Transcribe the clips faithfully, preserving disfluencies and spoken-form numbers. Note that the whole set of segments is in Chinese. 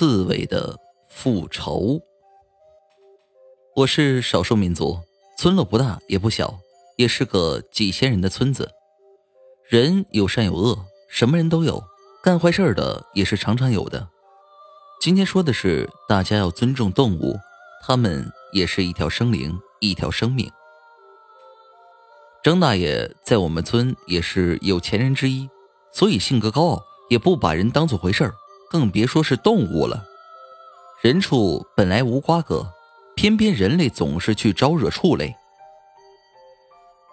刺猬的复仇。我是少数民族，村落不大也不小，也是个几千人的村子。人有善有恶，什么人都有，干坏事的也是常常有的。今天说的是大家要尊重动物，他们也是一条生灵，一条生命。张大爷在我们村也是有钱人之一，所以性格高傲，也不把人当作回事儿，更别说是动物了。人畜本来无瓜葛，偏偏人类总是去招惹畜类。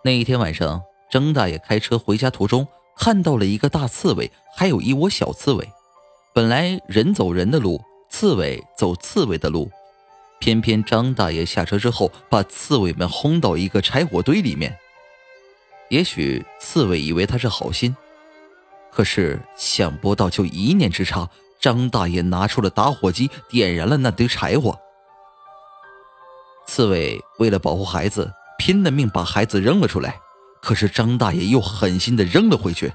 那一天晚上，张大爷开车回家途中，看到了一个大刺猬，还有一窝小刺猬。本来人走人的路，刺猬走刺猬的路，偏偏张大爷下车之后，把刺猬们轰到一个柴火堆里面。也许刺猬以为他是好心，可是想不到就一念之差，张大爷拿出了打火机，点燃了那堆柴火。刺猬为了保护孩子，拼了命把孩子扔了出来，可是张大爷又狠心地扔了回去。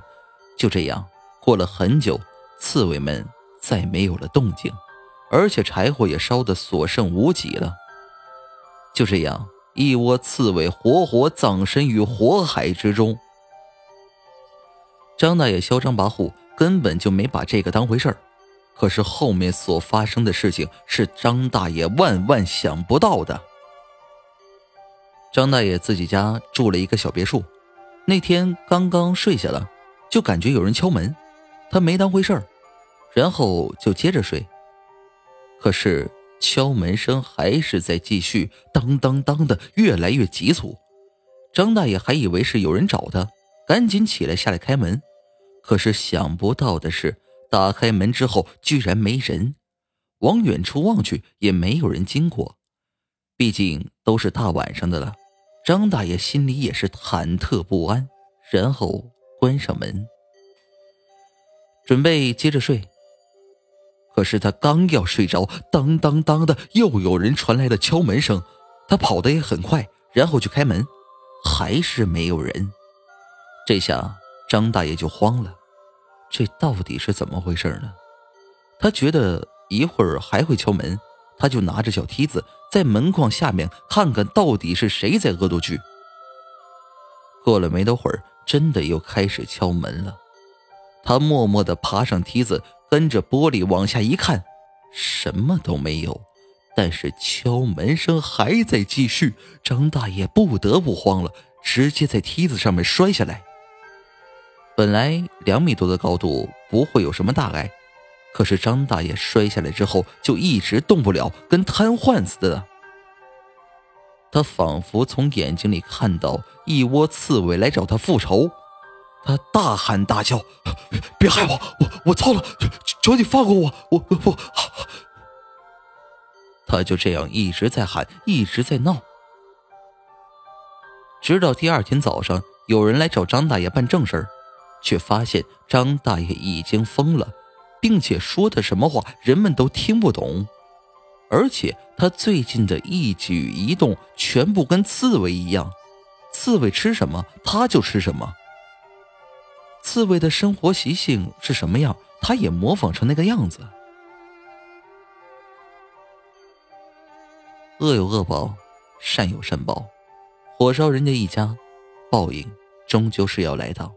就这样过了很久，刺猬们再没有了动静，而且柴火也烧得所剩无几了。就这样，一窝刺猬活活葬身于火海之中。张大爷嚣张跋扈，根本就没把这个当回事儿。可是后面所发生的事情是张大爷万万想不到的。张大爷自己家住了一个小别墅，那天刚刚睡下了，就感觉有人敲门，他没当回事儿，然后就接着睡。可是敲门声还是在继续，当当当的越来越急促。张大爷还以为是有人找他，赶紧起来下来开门。可是想不到的是，打开门之后居然没人，往远处望去也没有人经过。毕竟都是大晚上的了，张大爷心里也是忐忑不安，然后关上门准备接着睡。可是他刚要睡着，当当当的又有人传来了敲门声。他跑得也很快，然后去开门，还是没有人。这下张大爷就慌了，这到底是怎么回事呢？他觉得一会儿还会敲门，他就拿着小梯子在门框下面看看到底是谁在恶作剧。过了没多会儿，真的又开始敲门了。他默默地爬上梯子，跟着玻璃往下一看，什么都没有，但是敲门声还在继续。张大爷不得不慌了，直接在梯子上面摔下来。本来两米多的高度不会有什么大碍，可是张大爷摔下来之后就一直动不了，跟瘫痪似的。他仿佛从眼睛里看到一窝刺猬来找他复仇，他大喊大叫：“别害我！我我错了！求你放过我！我我我！”他就这样一直在喊，一直在闹，直到第二天早上，有人来找张大爷办正事儿，却发现张大爷已经疯了，并且说的什么话人们都听不懂，而且他最近的一举一动全部跟刺猬一样，刺猬吃什么他就吃什么。刺猬的生活习性是什么样，它也模仿成那个样子。恶有恶报，善有善报，火烧人家一家，报应终究是要来到。